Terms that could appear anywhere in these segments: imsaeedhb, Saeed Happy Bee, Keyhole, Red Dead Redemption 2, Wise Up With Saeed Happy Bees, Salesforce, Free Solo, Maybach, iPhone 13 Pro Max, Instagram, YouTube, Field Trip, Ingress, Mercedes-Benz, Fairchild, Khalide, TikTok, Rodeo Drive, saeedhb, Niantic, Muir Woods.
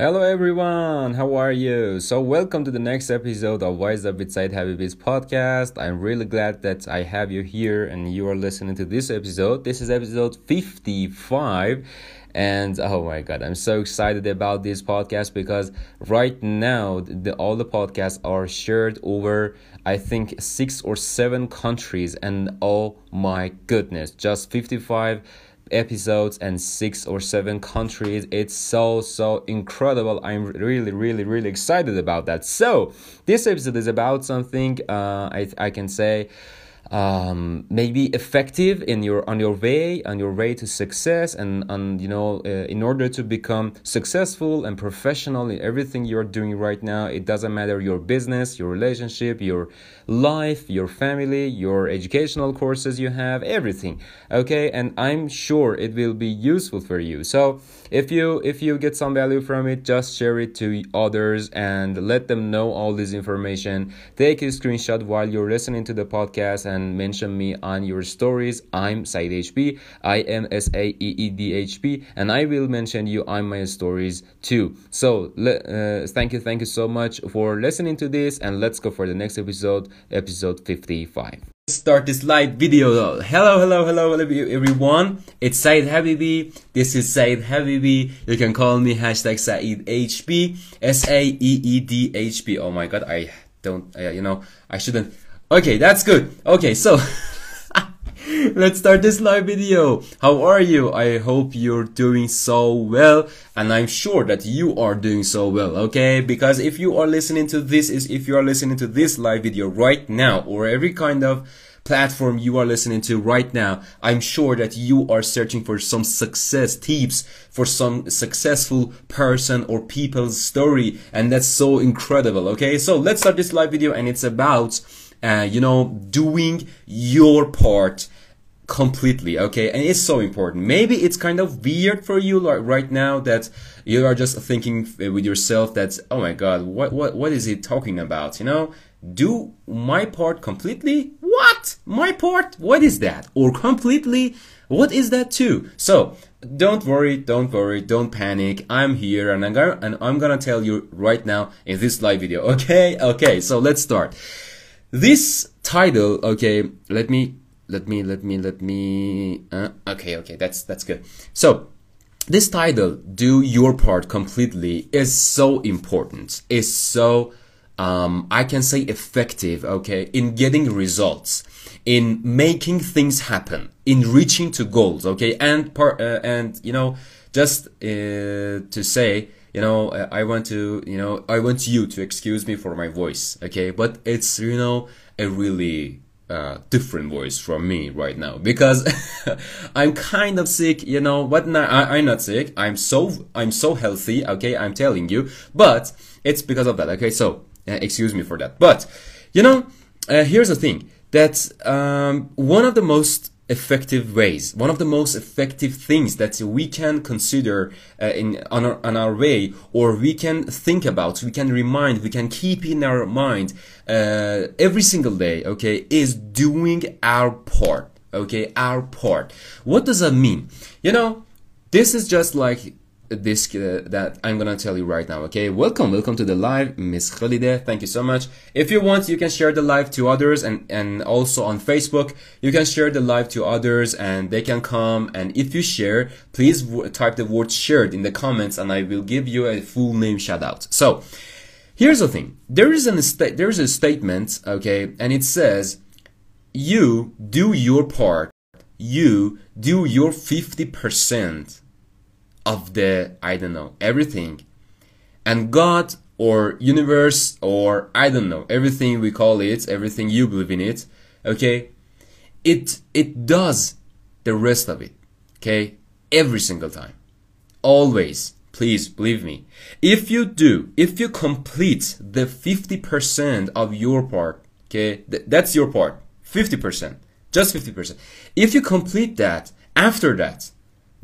Hello everyone, how are you? So welcome to the next episode of Wise Up With Saeed Happy Bees podcast. I'm really glad that I have you here and you are listening to this episode. This is episode 55 and oh my god, I'm so excited about this podcast because right now all the podcasts are shared over I think 6 or 7 countries, and oh my goodness, just 55 episodes and 6 or 7 countries. It's so incredible. I'm really excited about that. So this episode is about something I can say maybe effective in your on your way to success, and in order to become successful and professional in everything you're doing right now. It doesn't matter your business, your relationship, your life, your family, your educational courses you have, everything, okay? And I'm sure it will be useful for you. So if you get some value from it, just share it to others and let them know all this information. Take a screenshot while you're listening to the podcast and mention me on your stories. I'm Saeed HB, IMSAEEDHB, and I will mention you on my stories too. So thank you so much for listening to this, and let's go for the next episode 55. Let's start this live video though. Hello everyone, it's Saeed Happy Bee. This is Saeed Happy Bee. You can call me #SaeedHB, SAEEDHB. Oh my god, I don't I shouldn't. Okay, that's good. Okay, so let's start this live video. How are you? I hope you're doing so well, and I'm sure that you are doing so well, okay? Because if you are listening to this live video right now, or every kind of platform you are listening to right now, I'm sure that you are searching for some success tips, for some successful person or people's story, and that's so incredible, okay? So let's start this live video, and it's about doing your part completely, okay? And it's so important. Maybe it's kind of weird for you right now that you are just thinking with yourself that, oh my god, what is he talking about, Do my part completely? What? My part? What is that? Or completely? What is that too? So don't worry, don't panic. I'm here, and I'm gonna tell you right now in this live video, okay? Okay, so let's start. This title, okay, okay, that's good. So this title, Do Your Part Completely, is so important. It's so, I can say, effective, okay, in getting results, in making things happen, in reaching to goals, okay? And to say, I want you to excuse me for my voice, okay? But it's, a really different voice from me right now, because I'm kind of sick, but I'm not sick. I'm so healthy, okay? I'm telling you, but it's because of that, okay? So excuse me for that. But, here's the thing, that one of the most effective things that we can consider on our way, or we can think about, we can remind, we can keep in our mind every single day, okay, is doing our part, okay? Our part. What does that mean? This is just like this that I'm gonna tell you right now, okay? Welcome to the live, Miss Khalide. Thank you so much. If you want, you can share the live to others, and also on Facebook you can share the live to others and they can come. And if you share, please type the word shared in the comments, and I will give you a full name shout out. So here's the thing, there is a statement, okay, and it says, you do your part, you do your 50% of the, everything, and God or universe or everything we call it, everything you believe in it, okay, it does the rest of it, okay, every single time, always. Please believe me, if you complete the 50% of your part, okay, that's your part, 50%, just 50%, if you complete that, after that,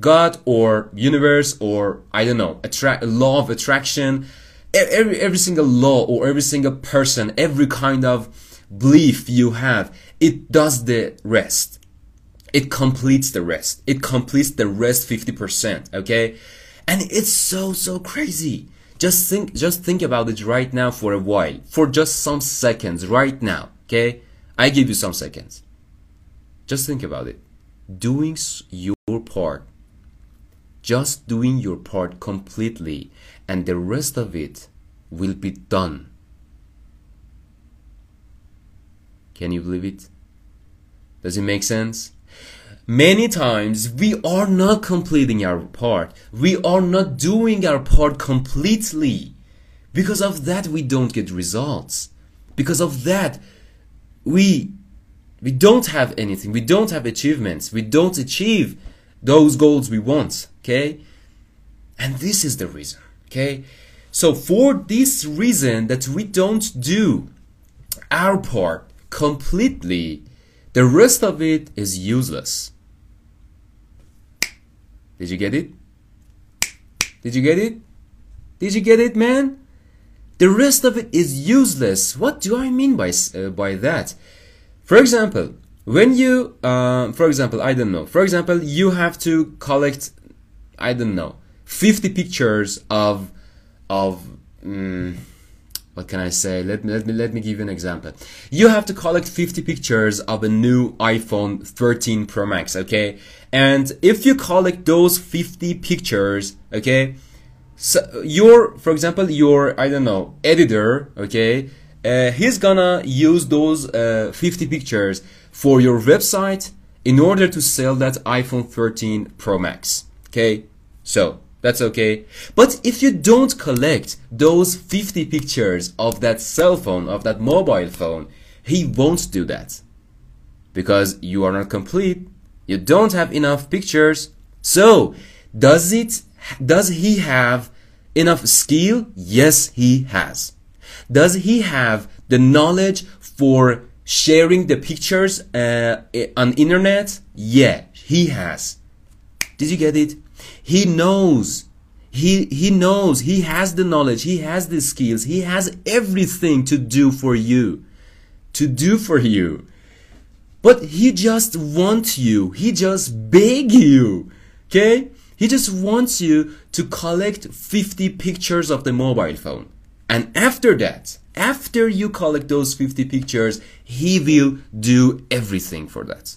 God or universe or law of attraction, every single law or every single person, every kind of belief you have, it does the rest. It completes the rest. It completes the rest 50%, okay? And it's so crazy. Just think about it right now for a while, for just some seconds right now, okay? I give you some seconds. Just think about it. Doing your part, just doing your part completely, and the rest of it will be done. Can you believe it? Does it make sense? Many times we are not completing our part. We are not doing our part completely. Because of that we don't get results. Because of that we don't have anything. We don't have achievements. We don't achieve those goals we want, okay? And this is the reason, okay? So for this reason that we don't do our part completely, the rest of it is useless. Did you get it? Did you get it? Did you get it, man? The rest of it is useless. What do I mean by that? For example, when you, for example, you have to collect, 50 pictures of what can I say? Let me give you an example. You have to collect 50 pictures of a new iPhone 13 Pro Max, okay? And if you collect those 50 pictures, okay, so your, for example, your, editor, okay, he's gonna use those 50 pictures for your website in order to sell that iPhone 13 Pro Max, okay? So that's okay. But if you don't collect those 50 pictures of that cell phone, of that mobile phone, he won't do that. Because you are not complete, you don't have enough pictures. So, does he have enough skill? Yes, he has. Does he have the knowledge for sharing the pictures on internet? Yeah, he has. Did you get it? He knows, he knows, he has the knowledge, he has the skills, he has everything to do for you, But he just wants you, he just begs you, okay? He just wants you to collect 50 pictures of the mobile phone. And after that, after you collect those 50 pictures, he will do everything for that.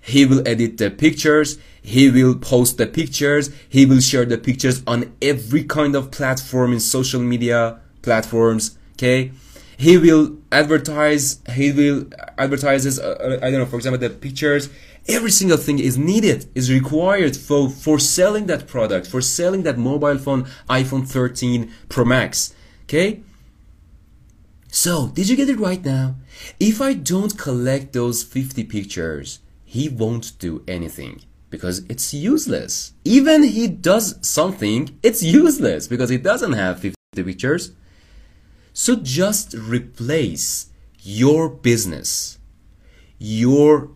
He will edit the pictures, he will post the pictures, he will share the pictures on every kind of platform in social media platforms, okay? He will advertise, for example, the pictures. Every single thing is needed, is required for selling that product, for selling that mobile phone, iPhone 13 Pro Max, okay? So, did you get it right now? If I don't collect those 50 pictures, he won't do anything because it's useless. Even he does something, it's useless because he doesn't have 50 pictures. So just replace your business, your,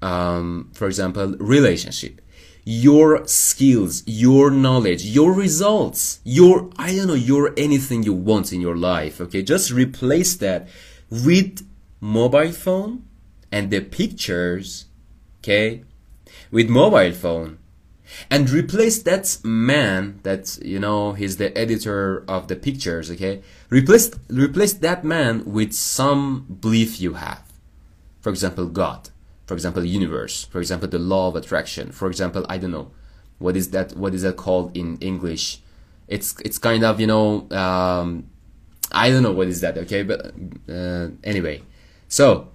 for example, relationship, your skills, your knowledge, your results, your, your anything you want in your life, okay? Just replace that with mobile phone, and the pictures, okay, with mobile phone, and replace that man that, he's the editor of the pictures, okay, replace that man with some belief you have. For example, God, for example, universe, for example, the law of attraction, for example, what is that called in English? It's kind of, I don't know what is that, okay, but anyway, so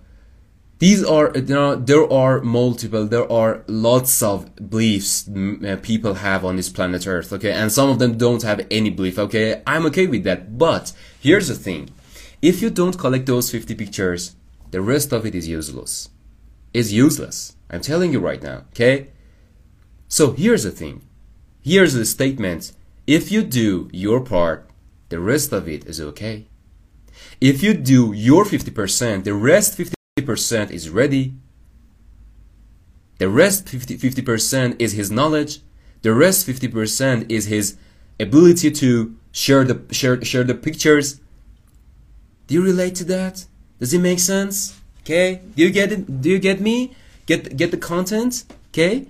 these are, there are lots of beliefs people have on this planet Earth, okay? And some of them don't have any belief, okay? I'm okay with that, but here's the thing. If you don't collect those 50 pictures, the rest of it is useless. It's useless. I'm telling you right now, okay? So here's the thing. Here's the statement. If you do your part, the rest of it is okay. If you do your 50%, the rest 50% is ready. The rest 50% is his knowledge. The rest 50% is his ability to share the pictures. Do you relate to that? Does it make sense? Okay? Do you get it? Do you get me? Get the content? Okay?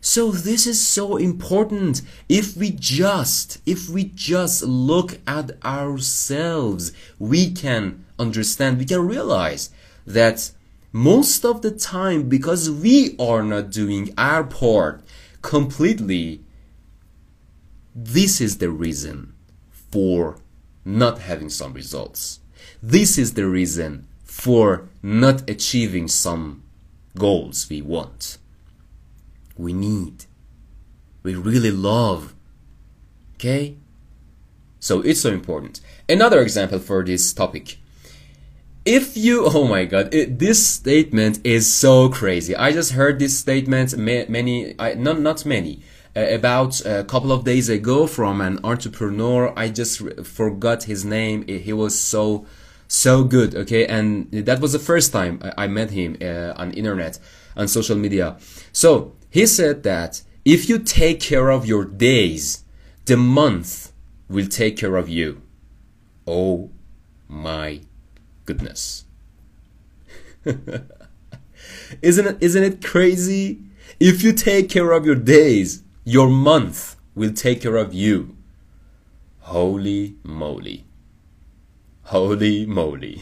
So this is so important. If we just look at ourselves, we can understand, we can realize that most of the time, because we are not doing our part completely, this is the reason for not having some results. This is the reason for not achieving some goals we want, we need, we really love. Okay? So it's so important. Another example for this topic. If you, oh my god, this statement is so crazy. I just heard this statement about a couple of days ago from an entrepreneur. I just forgot his name. He was so good, okay? And that was the first time I met him on internet, on social media. So he said that if you take care of your days, the month will take care of you. Oh my goodness. Isn't it crazy? If you take care of your days, your month will take care of you. Holy moly. Holy moly.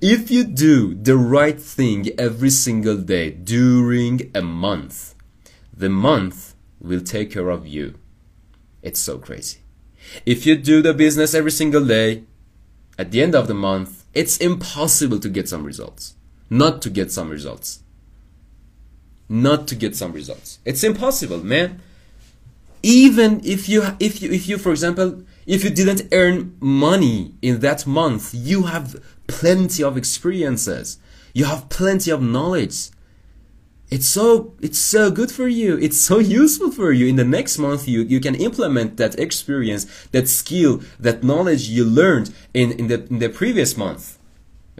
If you do the right thing every single day during a month, the month will take care of you. It's so crazy. If you do the business every single day, at the end of the month, it's impossible to get some results. Not to get some results. It's impossible, man. Even if you, for example, if you didn't earn money in that month, you have plenty of experiences. You have plenty of knowledge. It's so good for you. It's so useful for you. In the next month, you can implement that experience, that skill, that knowledge you learned in the previous month.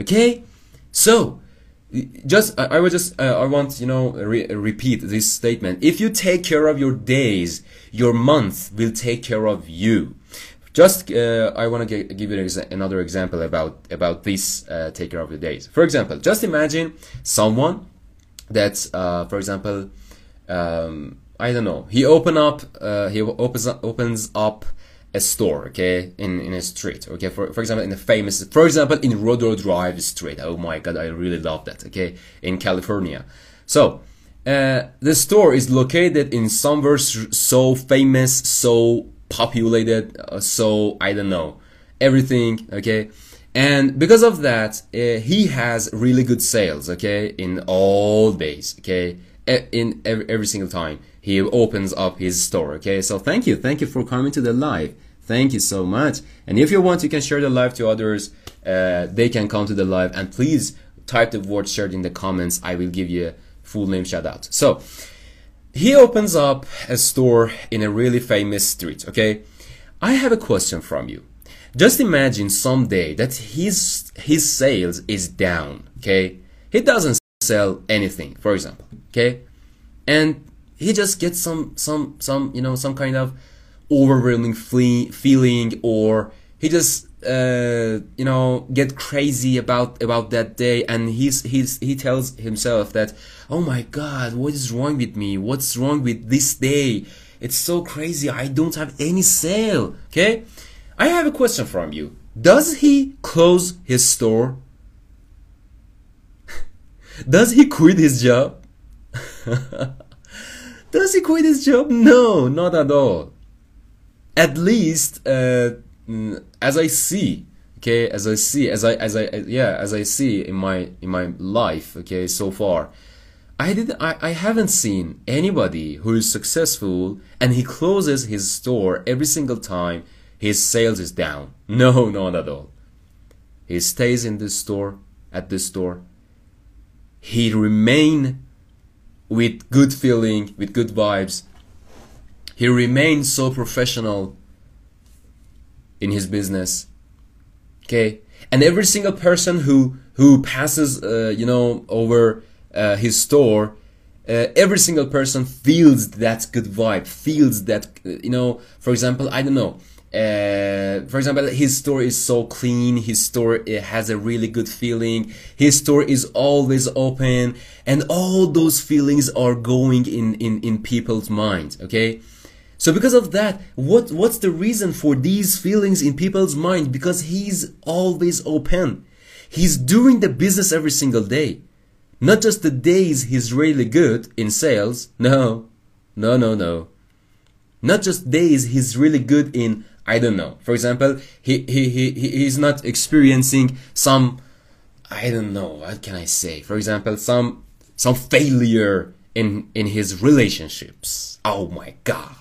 Okay? So, I want to repeat this statement. If you take care of your days, your month will take care of you. Just I want to give you another example about this take care of your days. For example, just imagine someone that, for example, I don't know, he opens up a store, okay, in a street, okay, for example, in a famous, for example, in Rodeo Drive street. Oh my god, I really love that, okay, in California. So the store is located in somewhere so famous, so populated, so I don't know, everything, okay, and because of that, he has really good sales, okay, in all days, okay, in every single time he opens up his store. Okay, so thank you for coming to the live. Thank you so much. And if you want, you can share the live to others. They can come to the live, and please type the word shared in the comments. I will give you a full name shout out. So he opens up a store in a really famous street. Okay, I have a question from you. Just imagine someday that his sales is down. Okay, he doesn't sell anything, for example. Okay, and he just gets some kind of overwhelming feeling, or he just get crazy about that day, and he tells himself that, oh my god, what is wrong with me? What's wrong with this day? It's so crazy. I don't have any sale. Okay, I have a question from you. Does he close his store? Does he quit his job? Does he quit his job? No, not at all. At least, as I see, okay, as I see in my life, okay, so far, I haven't seen anybody who is successful and he closes his store every single time his sales is down. No, not at all. He stays in the store, at the store. He remain with good feeling, with good vibes. He remains so professional in his business, okay? And every single person who passes over his store, every single person feels that good vibe, feels that, for example, I don't know, For example, his store is so clean, his store, it has a really good feeling, his store is always open, and all those feelings are going in people's minds, okay? So because of that, what's the reason for these feelings in people's mind? Because he's always open. He's doing the business every single day. Not just the days he's really good in sales. No. Not just days he's really good in, I don't know. For example, he's not experiencing some, I don't know, what can I say? For example, some failure in his relationships. Oh my God.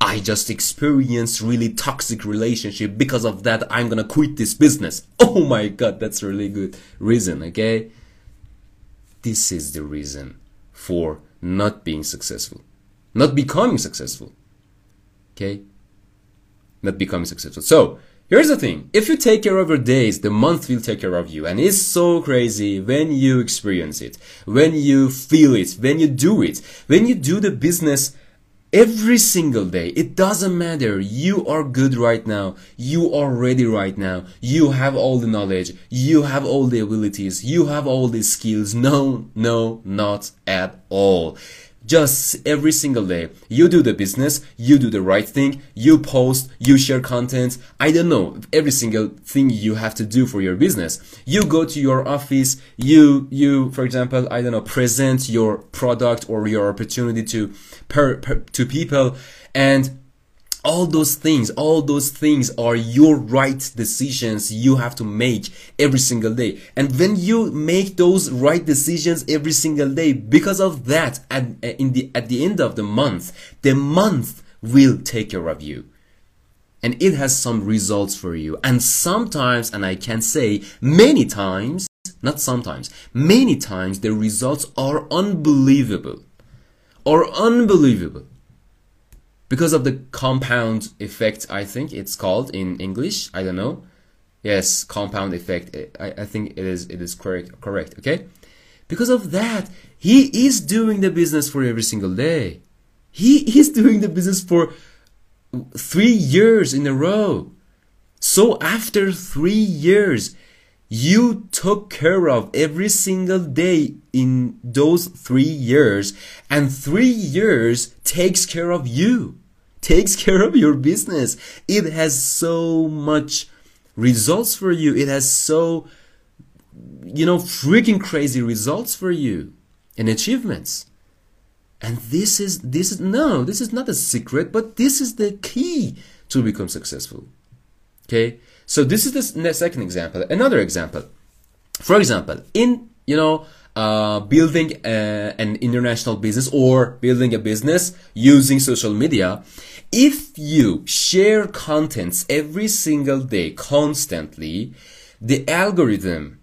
I just experienced really toxic relationship. Because of that, I'm gonna quit this business. Oh my God, that's a really good reason, okay? This is the reason for not being successful. Not becoming successful, okay? Not becoming successful. So here's the thing. If you take care of your days, the month will take care of you. And it's so crazy when you experience it, when you feel it, when you do it, when you do the business every single day. It doesn't matter. You are good right now. You are ready right now. You have all the knowledge. You have all the abilities. You have all the skills. No, not at all. Just every single day, you do the business, you do the right thing, you post, you share content, I don't know, every single thing you have to do for your business. You go to your office, you for example, I don't know, present your product or your opportunity to people, and all those things are your right decisions you have to make every single day. And when you make those right decisions every single day, because of that, at the end of the month will take care of you. And it has some results for you. And sometimes, and I can say many times, not sometimes, many times the results are unbelievable. Are unbelievable. Because of the compound effect, I think it's called in English. I don't know. Yes, compound effect. I think it is correct, okay? Because of that, he is doing the business for every single day. He is doing the business for 3 years in a row. So after 3 years, you took care of every single day in those 3 years, and 3 years takes care of you. Takes care of your business. It has so much results for you. It has so, you know, freaking crazy results for you and achievements. And this is not a secret, but this is the key to become successful. Okay? So this is the second example. Another example. For example, in, you know, building an international business or building a business using social media, if you share contents every single day constantly, the algorithm,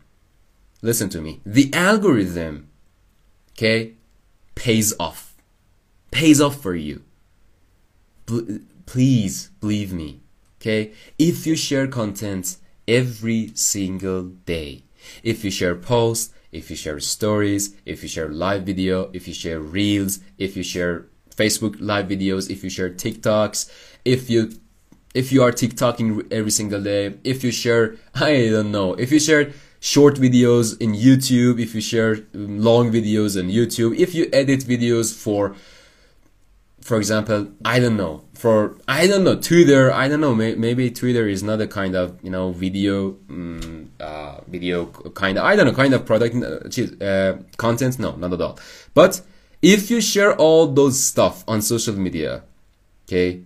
listen to me, the algorithm, okay, pays off for you. Please believe me, okay? If you share contents every single day, if you share posts, if you share stories, if you share live video, if you share reels, if you share Facebook live videos, if you share TikToks, if you are TikToking every single day, if you share, I don't know, if you share short videos in YouTube, if you share long videos on YouTube, if you edit videos for example, I don't know, Twitter, I don't know, maybe Twitter is not a kind of, you know, video kind of, I don't know, kind of product, content, no, not at all. But if you share all those stuff on social media, okay,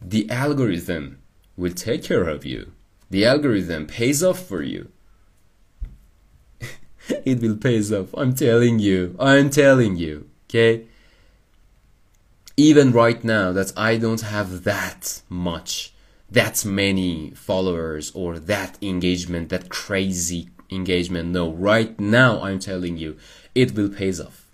the algorithm will take care of you. The algorithm pays off for you. It will pays off, I'm telling you, okay? Even right now that I don't have that many followers or that engagement, that crazy engagement. No, right now I'm telling you, it will pay off.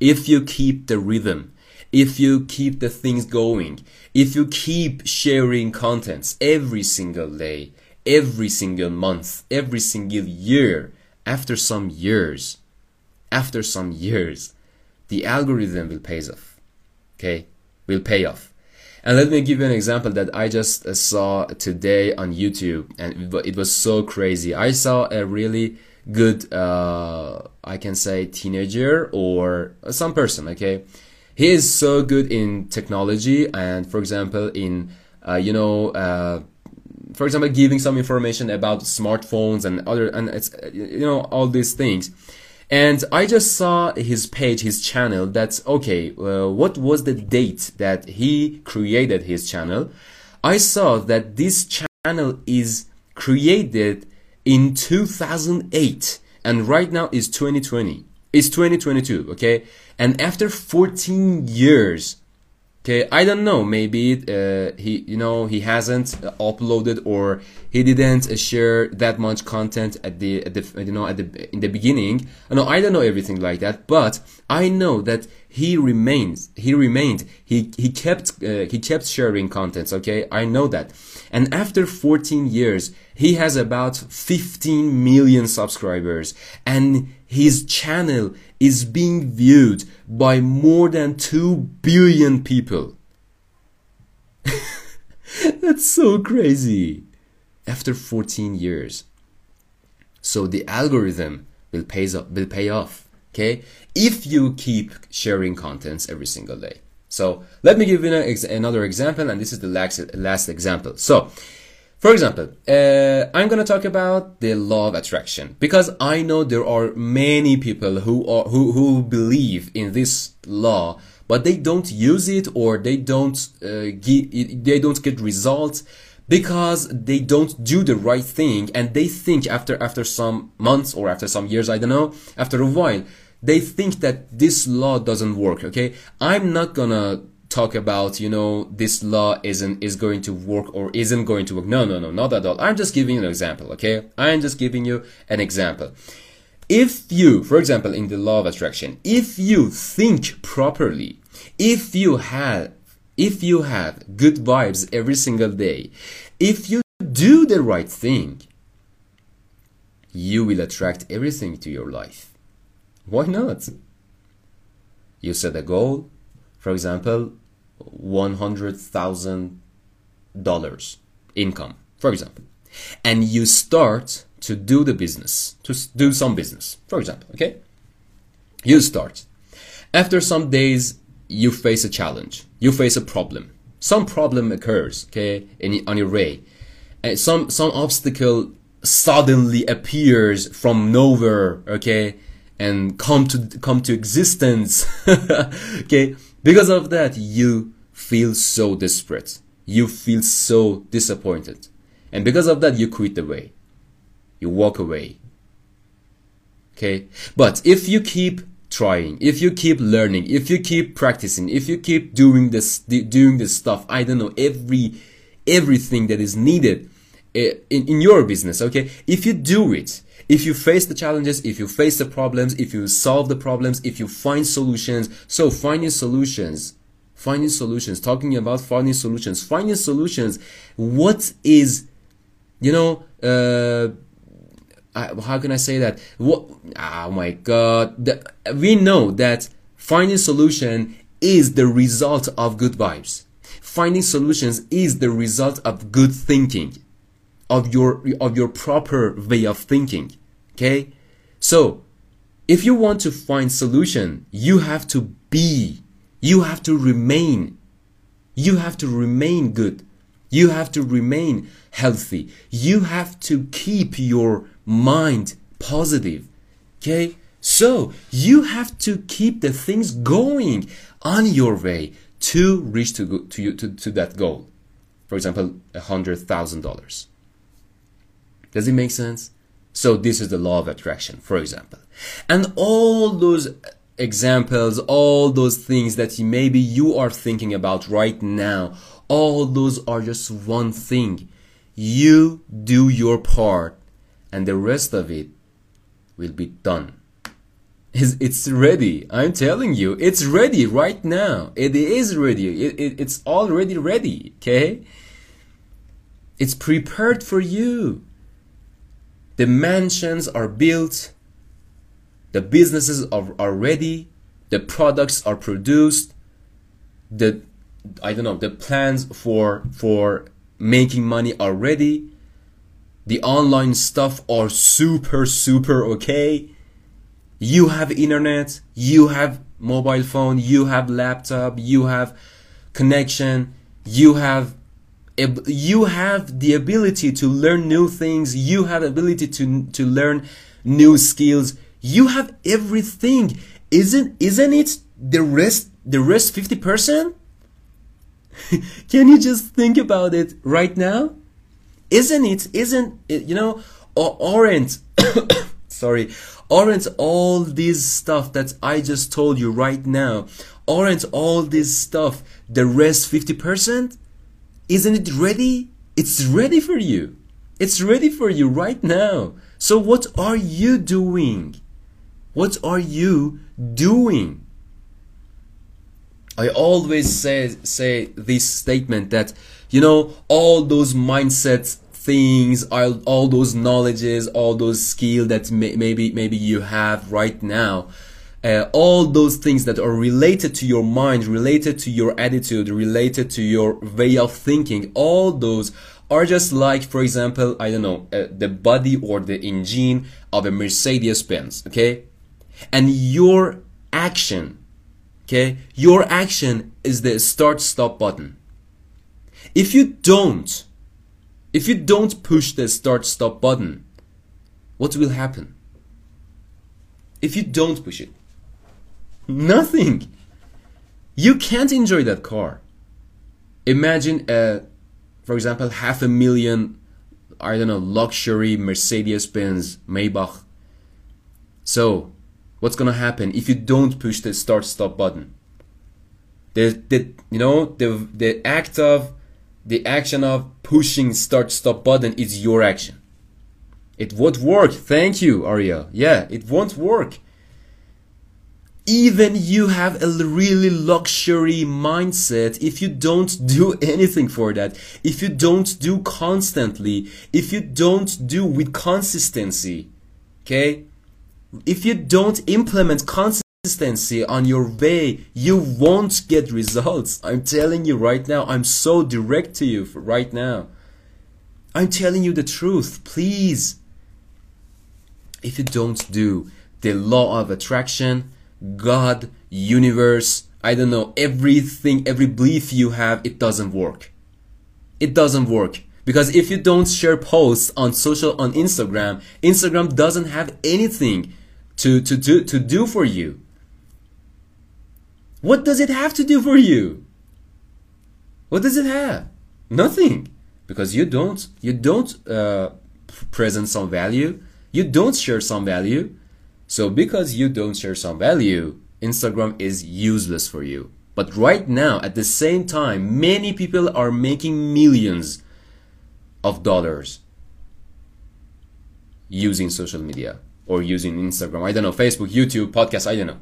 If you keep the rhythm, if you keep the things going, if you keep sharing contents every single day, every single month, every single year, after some years, the algorithm will pay off. Okay, will pay off. And let me give you an example that I just saw today on YouTube, and it was so crazy. I saw a really good, I can say, teenager or some person, okay? He is so good in technology, and for example, in, for example, giving some information about smartphones and other, and it's, you know, all these things. And I just saw his page, his channel, that's okay, what was the date that he created his channel? I saw that this channel is created in 2008, and right now is 2020. It's 2022, okay? And after 14 years, okay, I don't know, maybe he, you know, he hasn't uploaded, or he didn't share that much content in the beginning. No, I don't know everything like that, but I know that he kept sharing contents, okay? I know that. And after 14 years, he has about 15 million subscribers, and his channel is being viewed by more than 2 billion people. That's so crazy. After 14 years. So the algorithm will pay off, okay? If you keep sharing contents every single day. So let me give you another example, and this is the last example. So, for example, I'm gonna talk about the law of attraction, because I know there are many people who believe in this law, but they don't use it, or they don't get results because they don't do the right thing, and they think after some months or after some years, I don't know, after a while, they think that this law doesn't work. Okay, I'm not gonna talk about, you know, this law is going to work or isn't going to work. No, not at all. I'm just giving you an example, okay? I'm just giving you an example. If you, for example, in the law of attraction, if you think properly, if you have good vibes every single day, if you do the right thing, you will attract everything to your life. Why not? You set a goal. For example, $100,000 income, for example, and you start to do the business, to do some business, for example, okay? You start. After some days, you face a challenge, you face a problem. Some problem occurs, okay, on your way. And some obstacle suddenly appears from nowhere, okay, and come to existence, okay? Because of that, you feel so desperate. You feel so disappointed. And because of that, you quit the way. You walk away. Okay? But if you keep trying, if you keep learning, if you keep practicing, if you keep doing this stuff, I don't know, everything that is needed in your business, okay? If you do it, if you face the challenges, if you face the problems, if you solve the problems, if you find solutions. So finding solutions, what is, you know, how can I say that? What, oh my God, we know that finding solution is the result of good vibes. Finding solutions is the result of good thinking, of your proper way of thinking, okay? So if you want to find solution, you have to remain good, you have to remain healthy, you have to keep your mind positive, okay? So you have to keep the things going on your way to reach to that goal. For example, $100,000. Does it make sense? So this is the law of attraction, for example. And all those examples, all those things that maybe you are thinking about right now, all those are just one thing. You do your part, and the rest of it will be done. It's ready. I'm telling you, it's ready right now. It is ready. It's already ready, okay? It's prepared for you. The mansions are built, the businesses are ready, the products are produced, the I don't know, the plans for making money are ready. The online stuff are super okay. You have internet, you have mobile phone, you have laptop, you have connection, you have the ability to learn new things, you have ability to learn new skills, you have everything. Isn't it the rest 50%? Can you just think about it right now? Isn't it, you know, or aren't aren't all this stuff that I just told you right now, aren't all this stuff the rest 50%? Isn't it ready? It's ready for you. It's ready for you right now. So what are you doing? What are you doing? I always say this statement that, you know, all those mindsets things, all those knowledges, all those skills that maybe you have right now, all those things that are related to your mind, related to your attitude, related to your way of thinking, all those are just like, for example, I don't know, the body or the engine of a Mercedes-Benz, okay? And your action, okay? Your action is the start-stop button. If you don't push the start-stop button, what will happen? If you don't push it, nothing. You can't enjoy that car. Imagine, for example, 500,000, I don't know, luxury Mercedes-Benz, Maybach. So, what's gonna happen if you don't push the start-stop button? The action of pushing start-stop button is your action. It won't work. Thank you, Arya. Yeah, it won't work. Even you have a really luxury mindset, if you don't do anything for that, if you don't do constantly, if you don't do with consistency, okay? If you don't implement consistency on your way, you won't get results. I'm telling you right now. I'm so direct to you right now. I'm telling you the truth, please. If you don't do the law of attraction, God, universe, I don't know, everything, every belief you have, it doesn't work. It doesn't work. Because if you don't share posts on Instagram, Instagram doesn't have anything to do for you. What does it have to do for you? What does it have? Nothing. Because you don't present some value, you don't share some value. So because you don't share some value, Instagram is useless for you. But right now, at the same time, many people are making millions of dollars using social media or using Instagram, I don't know, Facebook, YouTube, podcast, I don't know.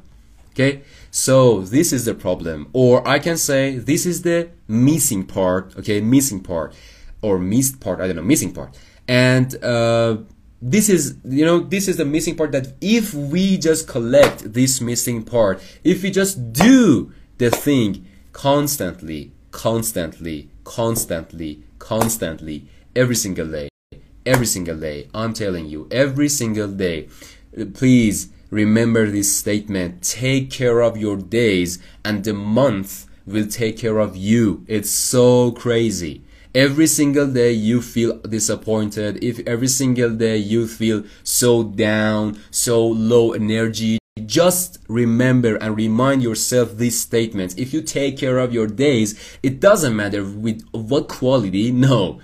Okay, so this is the problem, or I can say this is the missing part, okay, missing part or missed part, I don't know, missing part. And this is, you know, this is the missing part, that if we just collect this missing part, if we just do the thing constantly, every single day, I'm telling you, every single day, please remember this statement, take care of your days and the month will take care of you. It's so crazy. Every single day you feel disappointed, if every single day you feel so down, so low energy, just remember and remind yourself this statement. If you take care of your days, it doesn't matter with what quality, no.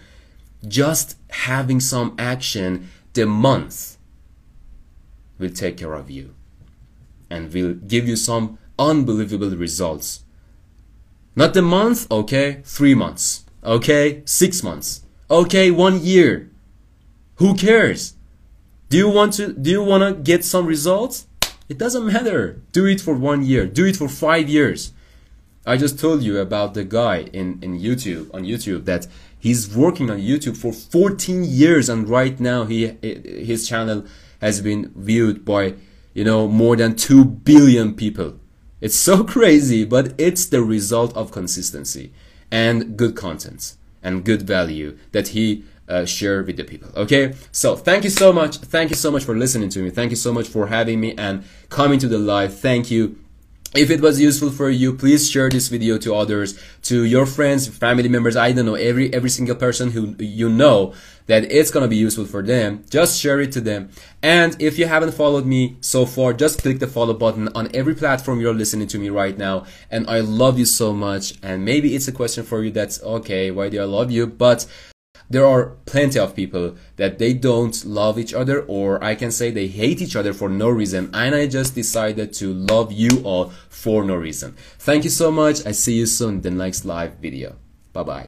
Just having some action, the month will take care of you and will give you some unbelievable results. Not the month, okay, 3 months. Okay, 6 months. Okay, 1 year. Who cares? Do you want to get some results? It doesn't matter. Do it for 1 year. Do it for 5 years. I just told you about the guy on YouTube that he's working on YouTube for 14 years and right now his channel has been viewed by, you know, more than 2 billion people. It's so crazy, but it's the result of consistency and good content and good value that he share with the people. Okay, so thank you so much. Thank you so much for listening to me. Thank you so much for having me and coming to the live. Thank you. If it was useful for you, please share this video to others, to your friends, family members, I don't know, every single person who you know that it's gonna be useful for them. Just share it to them. And if you haven't followed me so far, just click the follow button on every platform you're listening to me right now. And I love you so much. And maybe it's a question for you that's okay, why do I love you? But there are plenty of people that they don't love each other, or I can say they hate each other for no reason, and I just decided to love you all for no reason. Thank you so much. I see you soon in the next live video. Bye bye.